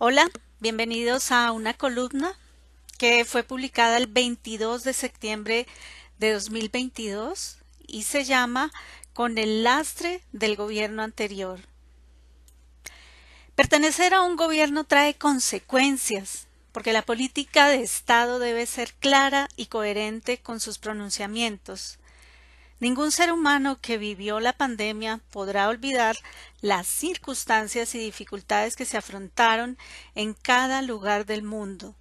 Hola, bienvenidos a una columna que fue publicada el 22 de septiembre de 2022 y se llama Con el lastre del gobierno anterior. Pertenecer a un gobierno trae consecuencias, porque la política de Estado debe ser clara y coherente con sus pronunciamientos. Ningún ser humano que vivió la pandemia podrá olvidar las circunstancias y dificultades que se afrontaron en cada lugar del mundo.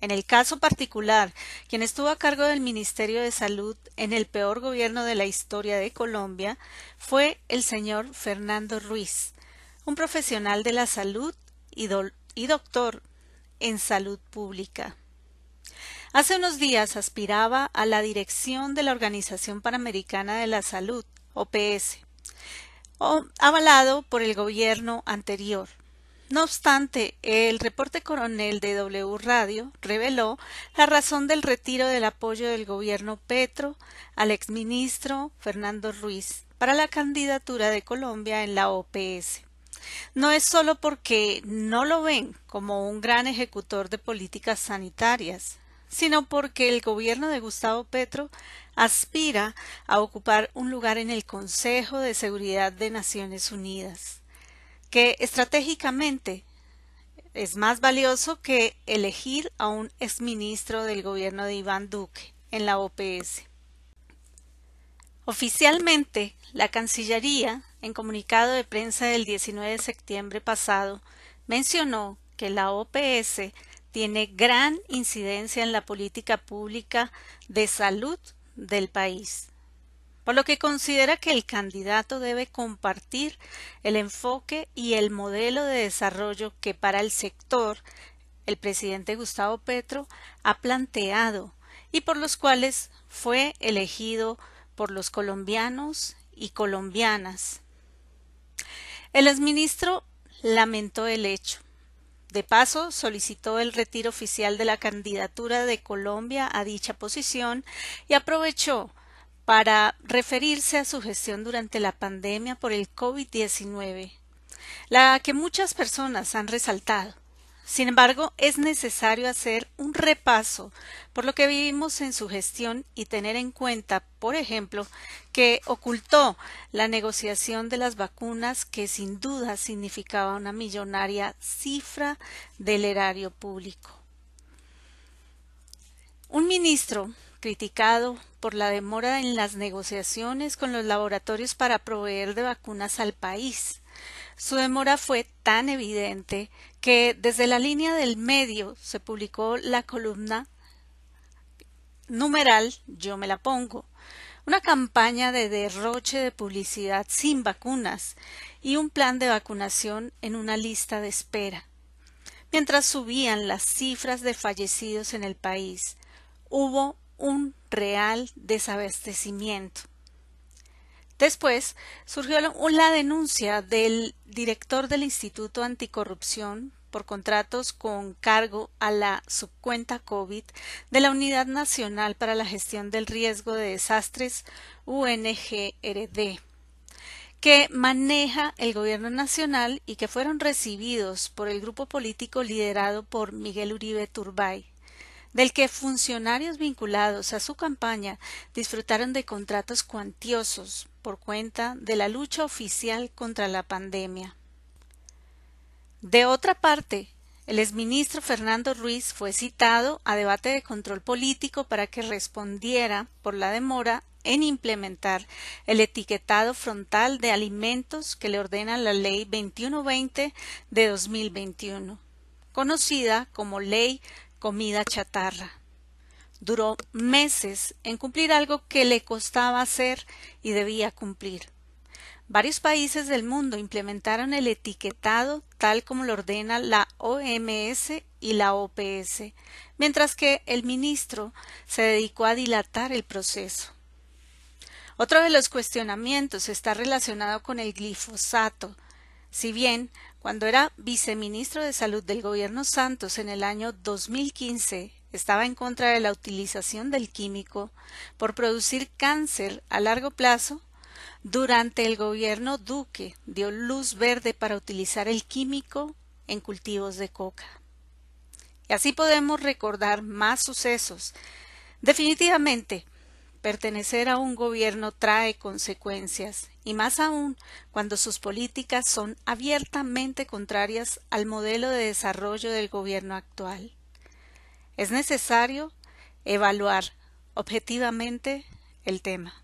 En el caso particular, quien estuvo a cargo del Ministerio de Salud en el peor gobierno de la historia de Colombia fue el señor Fernando Ruiz, un profesional de la salud y doctor en salud pública. Hace unos días aspiraba a la dirección de la Organización Panamericana de la Salud, OPS, avalado por el gobierno anterior. No obstante, el reporte coronel de W Radio reveló la razón del retiro del apoyo del gobierno Petro al exministro Fernando Ruiz para la candidatura de Colombia en la OPS. No es solo porque no lo ven como un gran ejecutor de políticas sanitarias, sino porque el gobierno de Gustavo Petro aspira a ocupar un lugar en el Consejo de Seguridad de Naciones Unidas, que estratégicamente es más valioso que elegir a un exministro del gobierno de Iván Duque en la OPS. Oficialmente, la Cancillería, en comunicado de prensa del 19 de septiembre pasado, mencionó que la OPS tiene gran incidencia en la política pública de salud del país, por lo que considera que el candidato debe compartir el enfoque y el modelo de desarrollo que para el sector el presidente Gustavo Petro ha planteado y por los cuales fue elegido por los colombianos y colombianas. El exministro lamentó el hecho. De paso, solicitó el retiro oficial de la candidatura de Colombia a dicha posición y aprovechó para referirse a su gestión durante la pandemia por el COVID-19, la que muchas personas han resaltado. Sin embargo, es necesario hacer un repaso por lo que vivimos en su gestión y tener en cuenta, por ejemplo, que ocultó la negociación de las vacunas que sin duda significaba una millonaria cifra del erario público. Un ministro criticado por la demora en las negociaciones con los laboratorios para proveer de vacunas al país. Su demora fue tan evidente que desde la Línea del Medio se publicó la columna numeral Yo me la pongo, una campaña de derroche de publicidad sin vacunas y un plan de vacunación en una lista de espera. Mientras subían las cifras de fallecidos en el país, hubo un real desabastecimiento. Después surgió la denuncia del director del Instituto Anticorrupción por contratos con cargo a la subcuenta COVID de la Unidad Nacional para la Gestión del Riesgo de Desastres, UNGRD, que maneja el gobierno nacional y que fueron recibidos por el grupo político liderado por Miguel Uribe Turbay, del que funcionarios vinculados a su campaña disfrutaron de contratos cuantiosos por cuenta de la lucha oficial contra la pandemia. De otra parte, el exministro Fernando Ruiz fue citado a debate de control político para que respondiera por la demora en implementar el etiquetado frontal de alimentos que le ordena la Ley 2120 de 2021, conocida como Ley Comida Chatarra. Duró meses en cumplir algo que le costaba hacer y debía cumplir. Varios países del mundo implementaron el etiquetado tal como lo ordena la OMS y la OPS, mientras que el ministro se dedicó a dilatar el proceso. Otro de los cuestionamientos está relacionado con el glifosato. Si bien, cuando era viceministro de Salud del gobierno Santos en el año 2015, estaba en contra de la utilización del químico por producir cáncer a largo plazo, durante el gobierno Duque dio luz verde para utilizar el químico en cultivos de coca. Y así podemos recordar más sucesos. Definitivamente, pertenecer a un gobierno trae consecuencias, y más aún cuando sus políticas son abiertamente contrarias al modelo de desarrollo del gobierno actual. Es necesario evaluar objetivamente el tema.